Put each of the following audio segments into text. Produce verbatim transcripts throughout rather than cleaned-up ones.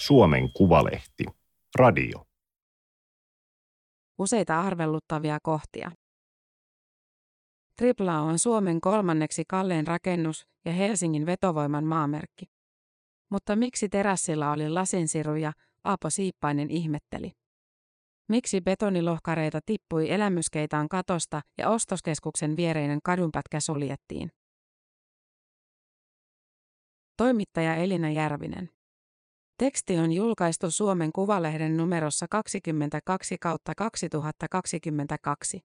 Suomen Kuvalehti. Radio. Useita arveluttavia kohtia. Tripla on Suomen kolmanneksi kallein rakennus ja Helsingin vetovoiman maamerkki. Mutta miksi terassilla oli lasinsiruja, Aapo Siippainen ihmetteli. Miksi betonilohkareita tippui elämyskeitaan katosta ja ostoskeskuksen viereinen kadunpätkä suljettiin? Toimittaja Elina Järvinen. Teksti on julkaistu Suomen Kuvalehden numerossa kaksikymmentäkaksi kaksituhattakaksikymmentäkaksi.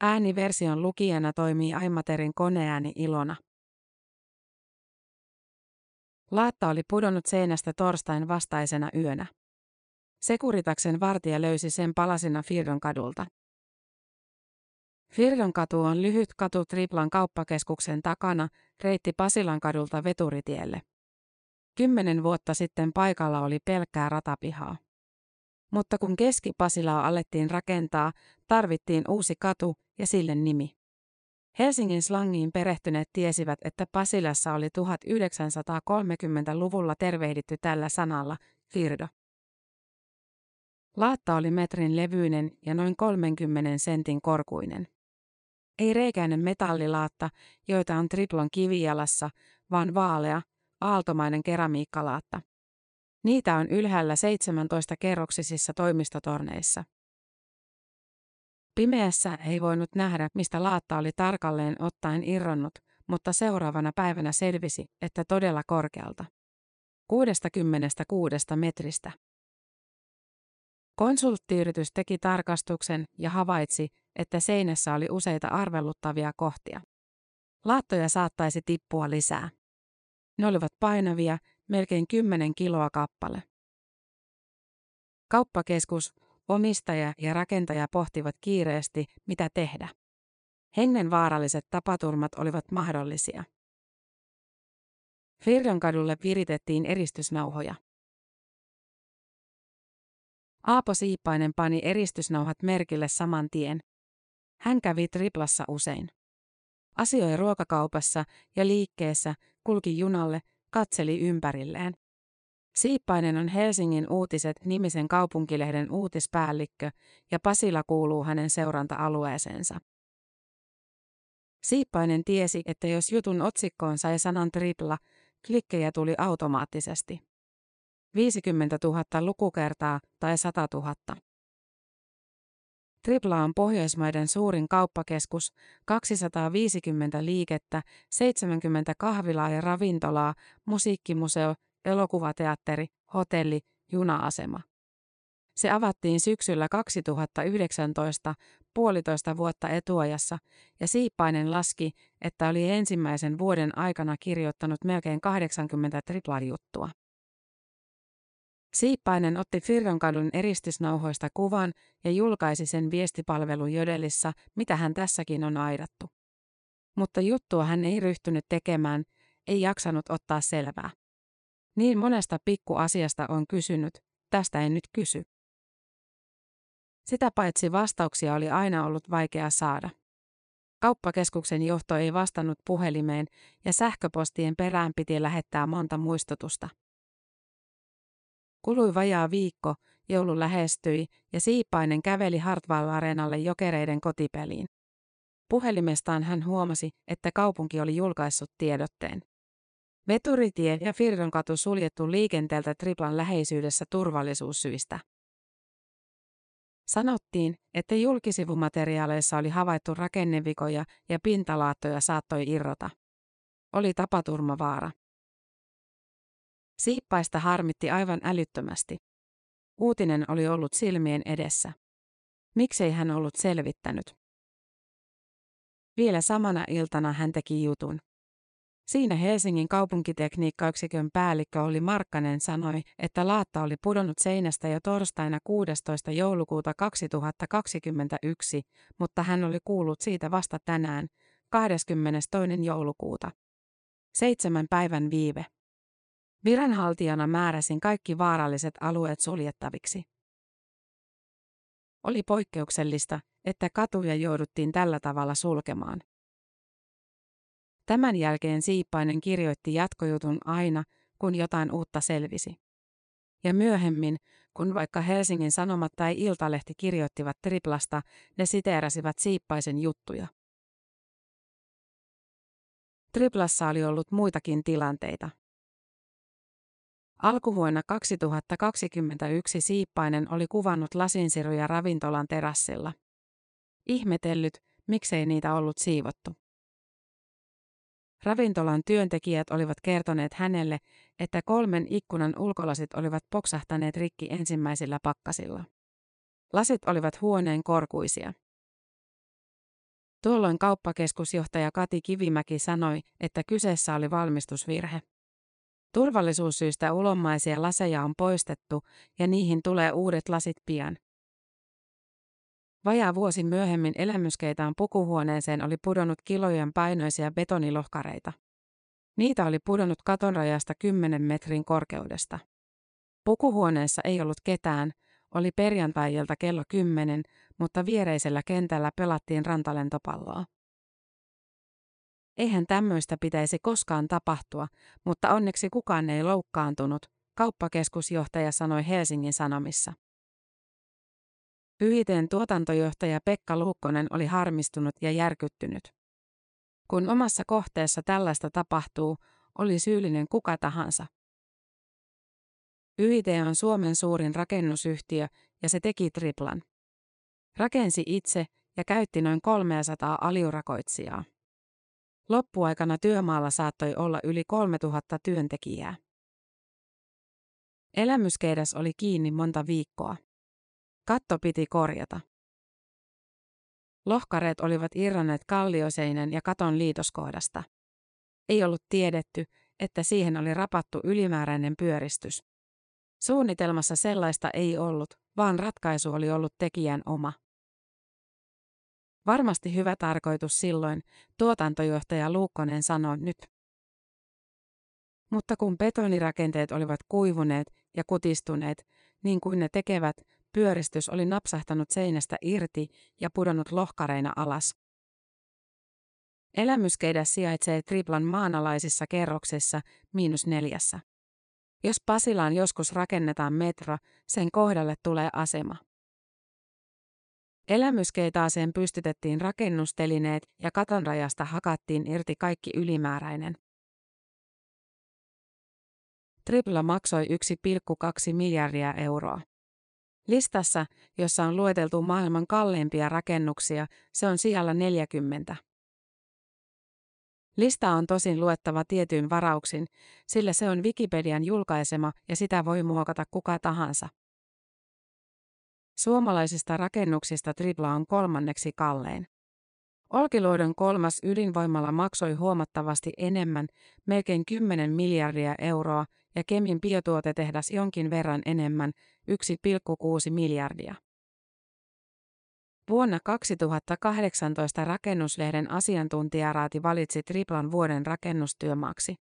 Ääniversion lukijana toimii Aimaterin koneääni Ilona. Laatta oli pudonnut seinästä torstain vastaisena yönä. Sekuritaksen vartija löysi sen palasina Firdonkadulta. Firdonkatu on lyhyt katu Triplan kauppakeskuksen takana, reitti Pasilankadulta Veturitielle. Kymmenen vuotta sitten paikalla oli pelkkää ratapihaa. Mutta kun Keski-Pasilaa alettiin rakentaa, tarvittiin uusi katu ja sille nimi. Helsingin slangiin perehtyneet tiesivät, että Pasilassa oli tuhatyhdeksänsataakolmekymmentäluvulla tervehditty tällä sanalla, Firdo. Laatta oli metrin levyinen ja noin kolmenkymmenen sentin korkuinen. Ei reikäinen metallilaatta, joita on Triplan kivijalassa, vaan vaalea, aaltomainen keramiikkalaatta. Niitä on ylhäällä seitsemäntoistakerroksisissa toimistotorneissa. Pimeässä ei voinut nähdä, mistä laatta oli tarkalleen ottaen irronnut, mutta seuraavana päivänä selvisi, että todella korkealta. kuusikymmentäkuusi metristä. Konsulttiyritys teki tarkastuksen ja havaitsi, että seinässä oli useita arveluttavia kohtia. Laattoja saattaisi tippua lisää. Ne olivat painavia, melkein kymmenen kiloa kappale. Kauppakeskus, omistaja ja rakentaja pohtivat kiireesti, mitä tehdä. Hengenvaaralliset tapaturmat olivat mahdollisia. Firdonkadulle viritettiin eristysnauhoja. Aapo Siippainen pani eristysnauhat merkille saman tien. Hän kävi Triplassa usein. Asioi ruokakaupassa ja liikkeessä, kulki junalle, katseli ympärilleen. Siippainen on Helsingin uutiset nimisen kaupunkilehden uutispäällikkö ja Pasila kuuluu hänen seuranta-alueeseensa. Siippainen tiesi, että jos jutun otsikkoon sai sanan tripla, klikkejä tuli automaattisesti. viisikymmentätuhatta lukukertaa tai satatuhatta. Tripla on Pohjoismaiden suurin kauppakeskus, kaksisataaviisikymmentä liikettä, seitsemänkymmentä kahvilaa ja ravintolaa, musiikkimuseo, elokuvateatteri, hotelli, juna-asema. Se avattiin syksyllä kaksituhattayhdeksäntoista, puolitoista vuotta etuajassa, ja Siippainen laski, että oli ensimmäisen vuoden aikana kirjoittanut melkein kahdeksankymmentä Tripla-juttua. Siippainen otti Firdonkadun eristysnauhoista kuvan ja julkaisi sen viestipalvelu Jodelissa, mitä hän tässäkin on aidattu. Mutta juttua hän ei ryhtynyt tekemään, ei jaksanut ottaa selvää. Niin monesta pikkuasiasta on kysynyt, tästä en nyt kysy. Sitä paitsi vastauksia oli aina ollut vaikea saada. Kauppakeskuksen johto ei vastannut puhelimeen ja sähköpostien perään piti lähettää monta muistutusta. Kului vajaa viikko, joulu lähestyi ja Siippainen käveli Hartwall-areenalle Jokereiden kotipeliin. Puhelimestaan hän huomasi, että kaupunki oli julkaissut tiedotteen. Veturitie ja Firdonkatu suljettu liikenteeltä Triplan läheisyydessä turvallisuussyistä. Sanottiin, että julkisivumateriaaleissa oli havaittu rakennevikoja ja pintalaattoja saattoi irrota. Oli tapaturmavaara. Siippaista harmitti aivan älyttömästi. Uutinen oli ollut silmien edessä. Miksei hän ollut selvittänyt? Vielä samana iltana hän teki jutun. Siinä Helsingin kaupunkitekniikkayksikön päällikkö Olli Markkanen sanoi, että laatta oli pudonnut seinästä jo torstaina kuudestoista joulukuuta kaksituhattakaksikymmentäyksi, mutta hän oli kuullut siitä vasta tänään, kahdeskymmenestoinen joulukuuta. Seitsemän päivän viive. Viranhaltijana määräsin kaikki vaaralliset alueet suljettaviksi. Oli poikkeuksellista, että katuja jouduttiin tällä tavalla sulkemaan. Tämän jälkeen Siippainen kirjoitti jatkojutun aina, kun jotain uutta selvisi. ja myöhemmin, kun vaikka Helsingin Sanomat tai Iltalehti kirjoittivat Triplasta, ne siteerasivat Siippaisen juttuja. Triplassa oli ollut muitakin tilanteita. Alkuvuonna kaksituhattakaksikymmentäyksi Siippainen oli kuvannut lasinsiruja ravintolan terassilla. Ihmetellyt, miksei niitä ollut siivottu. Ravintolan työntekijät olivat kertoneet hänelle, että kolmen ikkunan ulkolasit olivat poksahtaneet rikki ensimmäisillä pakkasilla. Lasit olivat huoneen korkuisia. Tuolloin kauppakeskusjohtaja Kati Kivimäki sanoi, että kyseessä oli valmistusvirhe. Turvallisuussyistä ulonmaisia laseja on poistettu ja niihin tulee uudet lasit pian. Vajaa vuosi myöhemmin elämyskeitaan pukuhuoneeseen oli pudonnut kilojen painoisia betonilohkareita. Niitä oli pudonnut katonrajasta kymmenen metrin korkeudesta. Pukuhuoneessa ei ollut ketään, oli perjantai-ilta kello kymmenen, mutta viereisellä kentällä pelattiin rantalentopalloa. Eihän tämmöistä pitäisi koskaan tapahtua, mutta onneksi kukaan ei loukkaantunut, kauppakeskusjohtaja sanoi Helsingin Sanomissa. Y I T:n tuotantojohtaja Pekka Luukkonen oli harmistunut ja järkyttynyt. Kun omassa kohteessa tällaista tapahtuu, oli syyllinen kuka tahansa. Y I T on Suomen suurin rakennusyhtiö ja se teki Triplan. Rakensi itse ja käytti noin kolmesataa aliurakoitsijaa. Loppuaikana työmaalla saattoi olla yli kolmetuhatta työntekijää. Elämyskeidas oli kiinni monta viikkoa. Katto piti korjata. Lohkareet olivat irronneet kallioseinän ja katon liitoskohdasta. Ei ollut tiedetty, että siihen oli rapattu ylimääräinen pyöristys. Suunnitelmassa sellaista ei ollut, vaan ratkaisu oli ollut tekijän oma. Varmasti hyvä tarkoitus silloin, tuotantojohtaja Luukkonen sanoi nyt. Mutta kun betonirakenteet olivat kuivuneet ja kutistuneet, niin kuin ne tekevät, pyöristys oli napsahtanut seinästä irti ja pudonnut lohkareina alas. Elämyskeidas sijaitsee Triplan maanalaisissa kerroksessa, miinus neljässä. Jos Pasilaan joskus rakennetaan metro, sen kohdalle tulee asema. Elämyskeitaaseen pystytettiin rakennustelineet ja katonrajasta hakattiin irti kaikki ylimääräinen. Tripla maksoi yksi pilkku kaksi miljardia euroa. Listassa, jossa on lueteltu maailman kalleimpia rakennuksia, se on sijalla neljäkymmentä. Lista on tosin luettava tietyin varauksin, sillä se on Wikipedian julkaisema ja sitä voi muokata kuka tahansa. Suomalaisista rakennuksista Tripla on kolmanneksi kallein. Olkiluodon kolmas ydinvoimala maksoi huomattavasti enemmän, melkein kymmenen miljardia euroa, ja Kemin biotuote tehdas jonkin verran enemmän, yksi pilkku kuusi miljardia. Vuonna kaksituhattakahdeksantoista rakennuslehden asiantuntijaraati valitsi Triplan vuoden rakennustyömaaksi.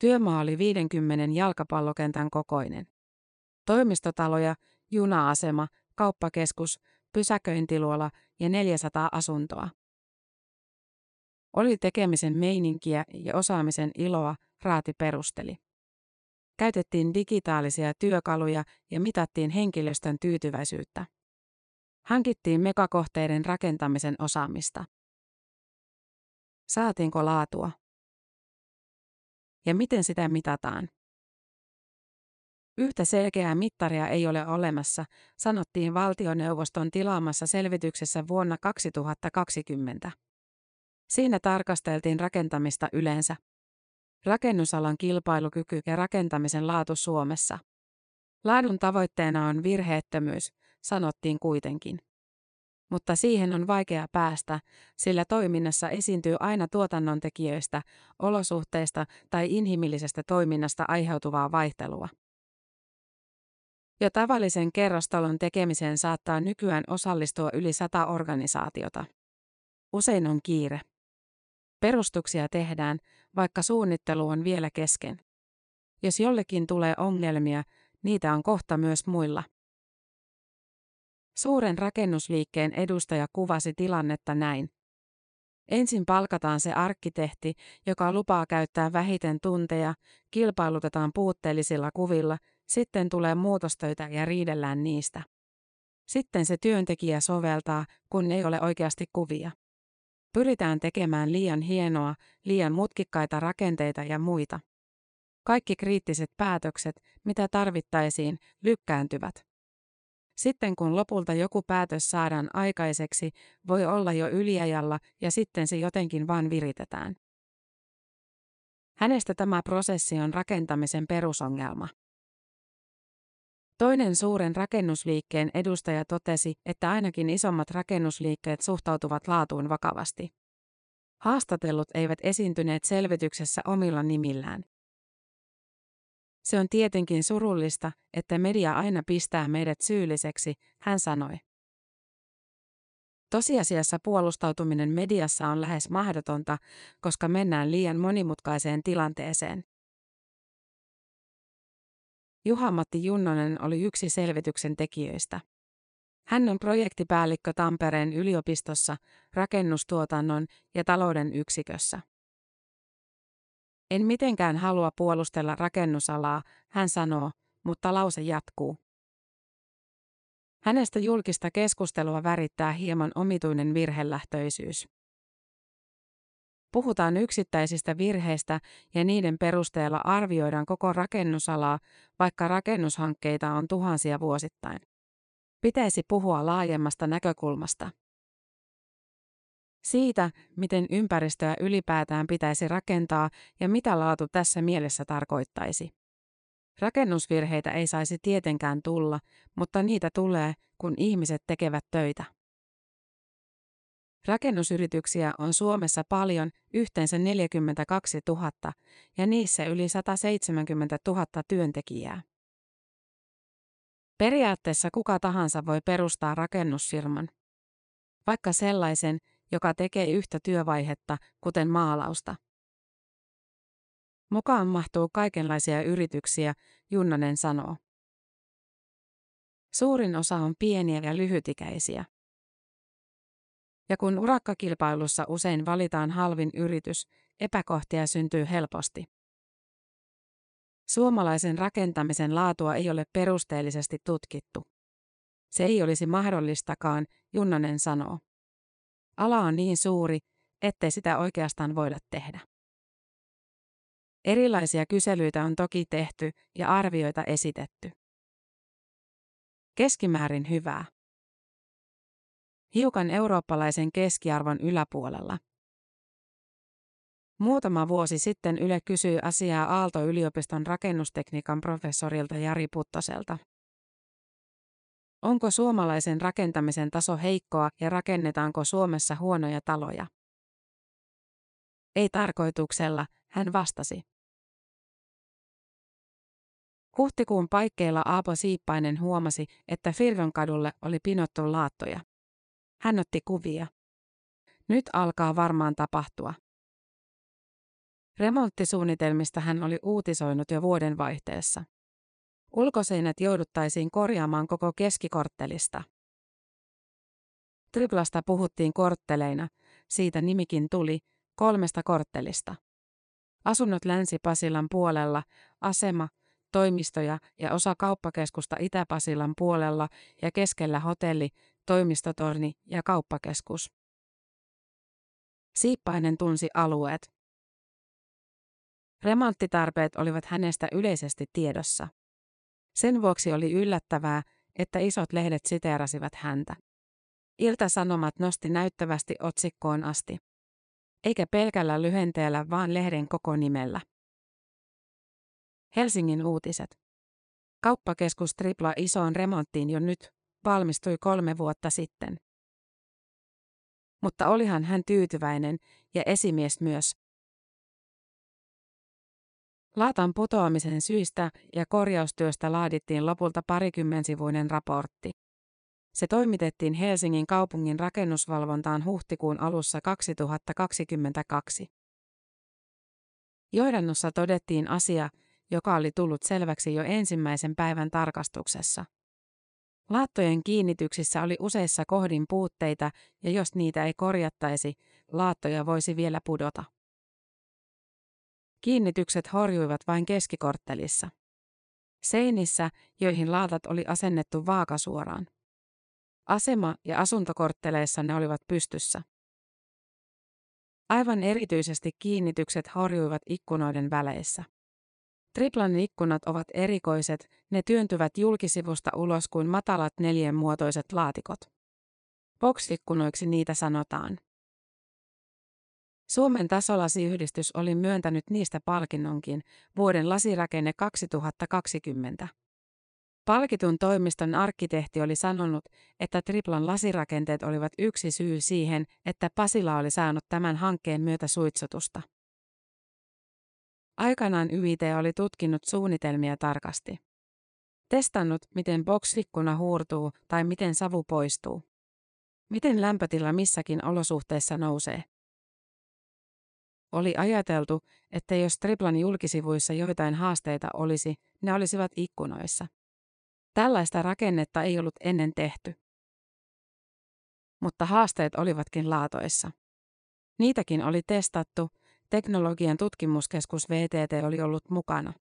Työmaa oli viidenkymmenen jalkapallokentän kokoinen. Toimistotaloja, juna-asema, kauppakeskus, pysäköintiluola ja neljäsataa asuntoa. Oli tekemisen meininkiä ja osaamisen iloa, raati perusteli. Käytettiin digitaalisia työkaluja ja mitattiin henkilöstön tyytyväisyyttä. Hankittiin megakohteiden rakentamisen osaamista. Saatiinko laatua? Ja miten sitä mitataan? Yhtä selkeää mittaria ei ole olemassa, sanottiin valtioneuvoston tilaamassa selvityksessä vuonna kaksituhattakaksikymmentä. Siinä tarkasteltiin rakentamista yleensä. Rakennusalan kilpailukyky ja rakentamisen laatu Suomessa. Laadun tavoitteena on virheettömyys, sanottiin kuitenkin. Mutta siihen on vaikea päästä, sillä toiminnassa esiintyy aina tuotannontekijöistä, olosuhteista tai inhimillisestä toiminnasta aiheutuvaa vaihtelua. Jo tavallisen kerrostalon tekemiseen saattaa nykyään osallistua yli sata organisaatiota. Usein on kiire. Perustuksia tehdään, vaikka suunnittelu on vielä kesken. Jos jollekin tulee ongelmia, niitä on kohta myös muilla. Suuren rakennusliikkeen edustaja kuvasi tilannetta näin. Ensin palkataan se arkkitehti, joka lupaa käyttää vähiten tunteja, kilpailutetaan puutteellisilla kuvilla, sitten tulee muutostöitä ja riidellään niistä. Sitten se työntekijä soveltaa, kun ei ole oikeasti kuvia. Pyritään tekemään liian hienoa, liian mutkikkaita rakenteita ja muita. Kaikki kriittiset päätökset, mitä tarvittaisiin, lykkääntyvät. Sitten kun lopulta joku päätös saadaan aikaiseksi, voi olla jo yliajalla ja sitten se jotenkin vaan viritetään. Hänestä tämä prosessi on rakentamisen perusongelma. Toinen suuren rakennusliikkeen edustaja totesi, että ainakin isommat rakennusliikkeet suhtautuvat laatuun vakavasti. Haastatellut eivät esiintyneet selvityksessä omilla nimillään. Se on tietenkin surullista, että media aina pistää meidät syylliseksi, hän sanoi. Tosiasiassa puolustautuminen mediassa on lähes mahdotonta, koska mennään liian monimutkaiseen tilanteeseen. Juha-Matti Junnonen oli yksi selvityksen tekijöistä. Hän on projektipäällikkö Tampereen yliopistossa, rakennustuotannon ja talouden yksikössä. En mitenkään halua puolustella rakennusalaa, hän sanoo, mutta lause jatkuu. Hänestä julkista keskustelua värittää hieman omituinen virhelähtöisyys. Puhutaan yksittäisistä virheistä ja niiden perusteella arvioidaan koko rakennusalaa, vaikka rakennushankkeita on tuhansia vuosittain. Pitäisi puhua laajemmasta näkökulmasta. Siitä, miten ympäristöä ylipäätään pitäisi rakentaa ja mitä laatu tässä mielessä tarkoittaisi. Rakennusvirheitä ei saisi tietenkään tulla, mutta niitä tulee, kun ihmiset tekevät töitä. Rakennusyrityksiä on Suomessa paljon, yhteensä neljäkymmentäkaksi tuhatta, ja niissä yli sata seitsemänkymmentä tuhatta työntekijää. Periaatteessa kuka tahansa voi perustaa rakennusfirman. Vaikka sellaisen, joka tekee yhtä työvaihetta, kuten maalausta. Mukaan mahtuu kaikenlaisia yrityksiä, Junnonen sanoo. Suurin osa on pieniä ja lyhytikäisiä. Ja kun urakkakilpailussa usein valitaan halvin yritys, epäkohtia syntyy helposti. Suomalaisen rakentamisen laatua ei ole perusteellisesti tutkittu. Se ei olisi mahdollistakaan, Junnonen sanoo. Ala on niin suuri, ettei sitä oikeastaan voida tehdä. Erilaisia kyselyitä on toki tehty ja arvioita esitetty. Keskimäärin hyvää. Hiukan eurooppalaisen keskiarvon yläpuolella. Muutama vuosi sitten Yle kysyi asiaa Aalto-yliopiston rakennustekniikan professorilta Jari Puttoselta. Onko suomalaisen rakentamisen taso heikkoa ja rakennetaanko Suomessa huonoja taloja? Ei tarkoituksella, hän vastasi. Huhtikuun paikkeilla Aapo Siippainen huomasi, että Firdonkadulle oli pinottu laattoja. Hän otti kuvia. Nyt alkaa varmaan tapahtua. Remonttisuunnitelmista hän oli uutisoinut jo vuodenvaihteessa. Ulkoseinät jouduttaisiin korjaamaan koko keskikorttelista. Triplasta puhuttiin kortteleina, siitä nimikin tuli, kolmesta korttelista. Asunnot Länsi-Pasilan puolella, asema, toimistoja ja osa kauppakeskusta Itä-Pasilan puolella ja keskellä hotelli, toimistotorni ja kauppakeskus. Siippainen tunsi alueet. Remonttitarpeet olivat hänestä yleisesti tiedossa. Sen vuoksi oli yllättävää, että isot lehdet siteerasivat häntä. Iltasanomat nosti näyttävästi otsikkoon asti. Eikä pelkällä lyhenteellä vaan lehden koko nimellä. Helsingin uutiset. Kauppakeskus Tripla isoon remonttiin jo nyt, valmistui kolme vuotta sitten. Mutta olihan hän tyytyväinen, ja esimies myös. Laatan putoamisen syistä ja korjaustyöstä laadittiin lopulta parikymmensivuinen raportti. Se toimitettiin Helsingin kaupungin rakennusvalvontaan huhtikuun alussa kaksituhattakaksikymmentäkaksi. Johdannossa todettiin asia, joka oli tullut selväksi jo ensimmäisen päivän tarkastuksessa. Laattojen kiinnityksissä oli useissa kohdin puutteita ja jos niitä ei korjattaisi, laattoja voisi vielä pudota. Kiinnitykset horjuivat vain keskikorttelissa. Seinissä, joihin laatat oli asennettu vaakasuoraan. Asema- ja asuntokortteleissa ne olivat pystyssä. Aivan erityisesti kiinnitykset horjuivat ikkunoiden väleissä. Triplan ikkunat ovat erikoiset, ne työntyvät julkisivusta ulos kuin matalat neliönmuotoiset laatikot. Box-ikkunoiksi niitä sanotaan. Suomen tasolasiyhdistys oli myöntänyt niistä palkinnonkin vuoden lasirakenne kaksituhattakaksikymmentä. Palkitun toimiston arkkitehti oli sanonut, että Triplan lasirakenteet olivat yksi syy siihen, että Pasila oli saanut tämän hankkeen myötä suitsutusta. Aikanaan Y I T oli tutkinut suunnitelmia tarkasti. Testannut, miten boksikkuna huurtuu tai miten savu poistuu. Miten lämpötila missäkin olosuhteessa nousee. Oli ajateltu, että jos Triplan julkisivuissa joitain haasteita olisi, ne olisivat ikkunoissa. Tällaista rakennetta ei ollut ennen tehty. Mutta haasteet olivatkin laatoissa. Niitäkin oli testattu, teknologian tutkimuskeskus V T T oli ollut mukana.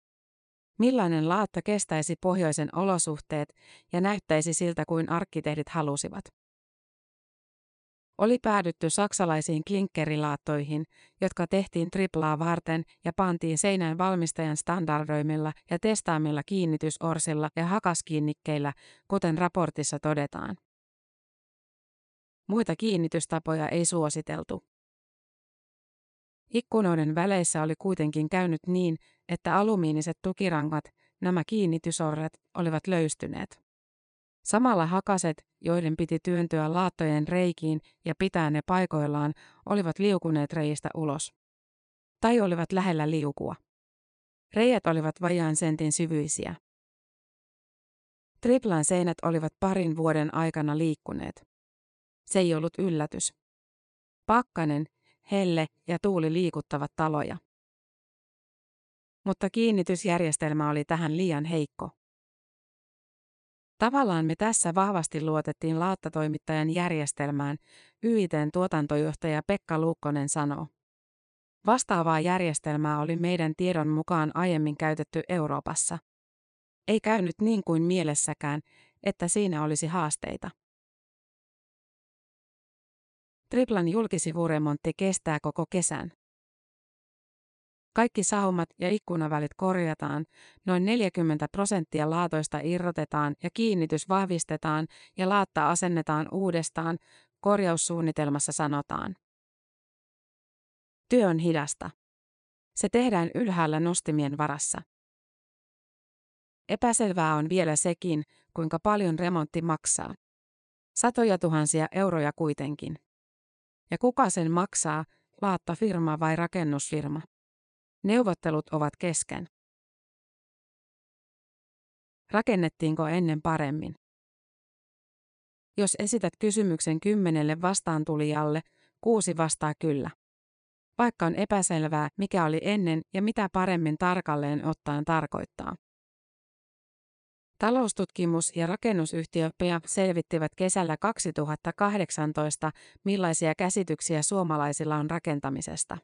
Millainen laatta kestäisi pohjoisen olosuhteet ja näyttäisi siltä kuin arkkitehdit halusivat. Oli päädytty saksalaisiin klinkkerilaattoihin, jotka tehtiin triplaa varten ja pantiin seinään valmistajan standardoimilla ja testaamilla kiinnitysorsilla ja hakaskiinnikkeillä, kuten raportissa todetaan. Muita kiinnitystapoja ei suositeltu. Ikkunoiden väleissä oli kuitenkin käynyt niin, että alumiiniset tukirangat, nämä kiinnitysorret, olivat löystyneet. Samalla hakaset, joiden piti työntyä laattojen reikiin ja pitää ne paikoillaan, olivat liukuneet reiistä ulos. Tai olivat lähellä liukua. Reijät olivat vajaan sentin syvyisiä. Triplan seinät olivat parin vuoden aikana liikkuneet. Se ei ollut yllätys. Pakkanen, helle ja tuuli liikuttavat taloja. Mutta kiinnitysjärjestelmä oli tähän liian heikko. Tavallaan me tässä vahvasti luotettiin laattatoimittajan järjestelmään, Y I T:n tuotantojohtaja Pekka Luukkonen sanoo. Vastaavaa järjestelmää oli meidän tiedon mukaan aiemmin käytetty Euroopassa. Ei käynyt niin kuin mielessäkään, että siinä olisi haasteita. Triplan julkisivuremontti kestää koko kesän. Kaikki saumat ja ikkunavälit korjataan, noin neljäkymmentä prosenttia laatoista irrotetaan ja kiinnitys vahvistetaan ja laatta asennetaan uudestaan, korjaussuunnitelmassa sanotaan. Työ on hidasta. Se tehdään ylhäällä nostimien varassa. Epäselvää on vielä sekin, kuinka paljon remontti maksaa. Satoja tuhansia euroja kuitenkin. Ja kuka sen maksaa, laattafirma vai rakennusfirma? Neuvottelut ovat kesken. Rakennettiinko ennen paremmin? Jos esität kysymyksen kymmenelle vastaantulijalle, kuusi vastaa kyllä. Vaikka on epäselvää, mikä oli ennen ja mitä paremmin tarkalleen ottaen tarkoittaa. Taloustutkimus ja rakennusyhtiö P E A selvittivät kesällä kaksituhattakahdeksantoista, millaisia käsityksiä suomalaisilla on rakentamisesta.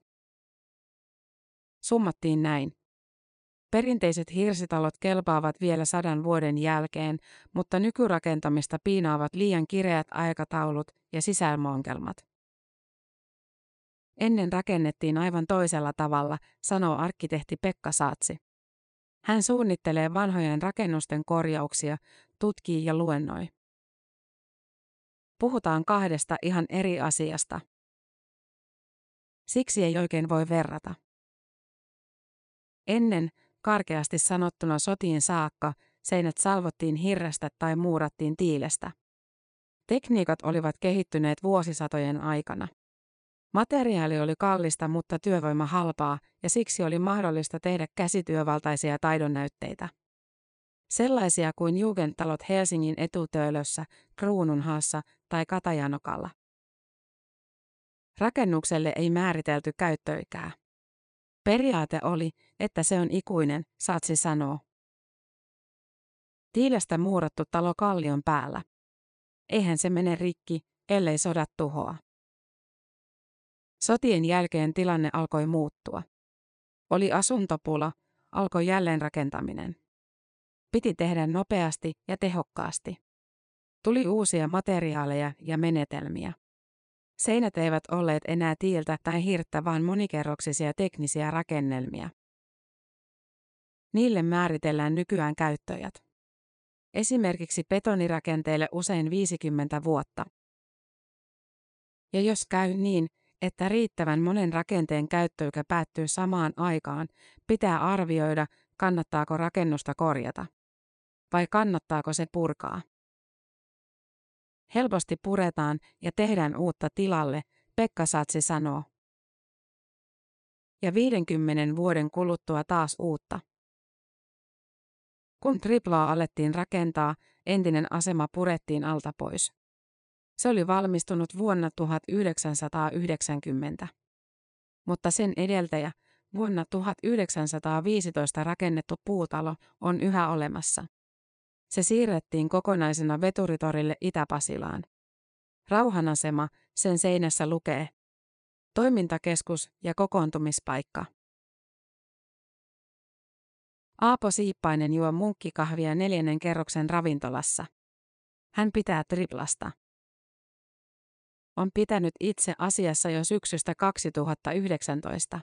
Summattiin näin. Perinteiset hirsitalot kelpaavat vielä sadan vuoden jälkeen, mutta nykyrakentamista piinaavat liian kireät aikataulut ja sisälmäongelmat. Ennen rakennettiin aivan toisella tavalla, sanoo arkkitehti Pekka Saatsi. Hän suunnittelee vanhojen rakennusten korjauksia, tutkii ja luennoi. Puhutaan kahdesta ihan eri asiasta. Siksi ei oikein voi verrata. Ennen, karkeasti sanottuna sotiin saakka, seinät salvottiin hirrestä tai muurattiin tiilestä. Tekniikat olivat kehittyneet vuosisatojen aikana. Materiaali oli kallista, mutta työvoima halpaa, ja siksi oli mahdollista tehdä käsityövaltaisia taidonnäytteitä. Sellaisia kuin jugendtalot Helsingin Etutöölössä, Kruununhaassa tai Katajanokalla. Rakennukselle ei määritelty käyttöikää. Periaate oli, että se on ikuinen, Saatsi sanoo. Tiilestä muurattu talo kallion päällä. Eihän se mene rikki, ellei sodat tuhoa. Sotien jälkeen tilanne alkoi muuttua. Oli asuntopula, alkoi jälleenrakentaminen. Piti tehdä nopeasti ja tehokkaasti. Tuli uusia materiaaleja ja menetelmiä. Seinät eivät olleet enää tiiltä tai hirttä, vaan monikerroksisia teknisiä rakennelmia. Niille määritellään nykyään käyttöjät. Esimerkiksi betonirakenteille usein viisikymmentä vuotta. Ja jos käy niin, että riittävän monen rakenteen käyttöikä päättyy samaan aikaan, pitää arvioida, kannattaako rakennusta korjata vai kannattaako se purkaa. Helposti puretaan ja tehdään uutta tilalle, Pekka Saatsi sanoo. Ja viidenkymmenen vuoden kuluttua taas uutta. Kun Triplaa alettiin rakentaa, entinen asema purettiin alta pois. Se oli valmistunut vuonna tuhatyhdeksänsataayhdeksänkymmentä. Mutta sen edeltäjä, vuonna tuhatyhdeksänsataaviisitoista rakennettu puutalo, on yhä olemassa. Se siirrettiin kokonaisena Veturitorille Itä-Pasilaan. Rauhanasema, sen seinässä lukee: toimintakeskus ja kokoontumispaikka. Aapo Siippainen juo munkkikahvia neljännen kerroksen ravintolassa. Hän pitää Triplasta. On pitänyt itse asiassa jo syksystä kaksituhattayhdeksäntoista.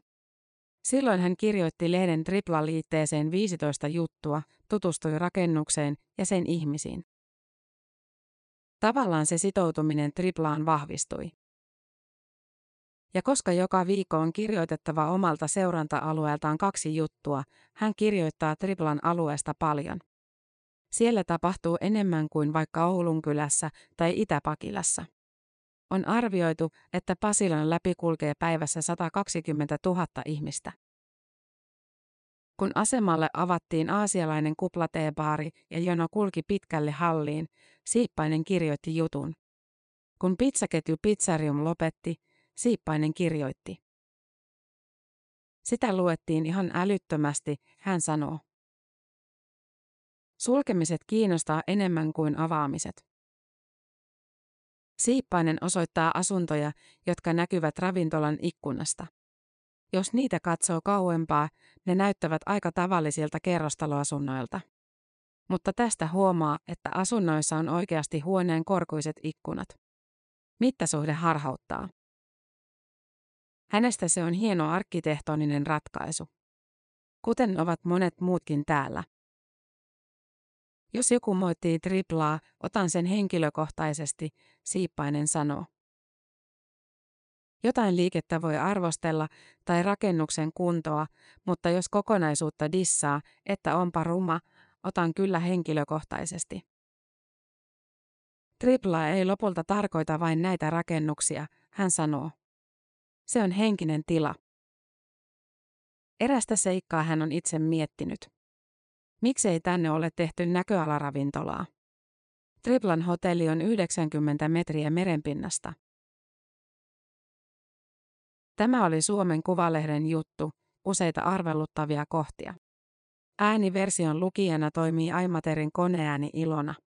Silloin hän kirjoitti lehden Tripla-liitteeseen viisitoista juttua, tutustui rakennukseen ja sen ihmisiin. Tavallaan se sitoutuminen Triplaan vahvistui. Ja koska joka viikko on kirjoitettava omalta seuranta-alueeltaan kaksi juttua, hän kirjoittaa Triplan alueesta paljon. Siellä tapahtuu enemmän kuin vaikka Oulunkylässä tai Itä-Pakilassa. On arvioitu, että Pasilan läpi kulkee päivässä sata kaksikymmentätuhatta ihmistä. Kun asemalle avattiin aasialainen kuplateebaari ja jono kulki pitkälle halliin, Siippainen kirjoitti jutun. Kun pizzaketju Pizzarium lopetti, Siippainen kirjoitti. Sitä luettiin ihan älyttömästi, hän sanoo. Sulkemiset kiinnostaa enemmän kuin avaamiset. Siippainen osoittaa asuntoja, jotka näkyvät ravintolan ikkunasta. Jos niitä katsoo kauempaa, ne näyttävät aika tavallisilta kerrostaloasunnoilta. Mutta tästä huomaa, että asunnoissa on oikeasti huoneen korkuiset ikkunat. Mittasuhde harhauttaa. Hänestä se on hieno arkkitehtoninen ratkaisu. Kuten ovat monet muutkin täällä. Jos joku moittii Triplaa, otan sen henkilökohtaisesti, Siippainen sanoo. Jotain liikettä voi arvostella tai rakennuksen kuntoa, mutta jos kokonaisuutta dissaa, että onpa ruma, otan kyllä henkilökohtaisesti. Tripla ei lopulta tarkoita vain näitä rakennuksia, hän sanoo. Se on henkinen tila. Erästä seikkaa hän on itse miettinyt. Miksei tänne ole tehty näköalaravintolaa? Triplan hotelli on yhdeksänkymmentä metriä merenpinnasta. Tämä oli Suomen Kuvalehden juttu, useita arveluttavia kohtia. Ääniversion lukijana toimii Aimaterin koneääni Ilona.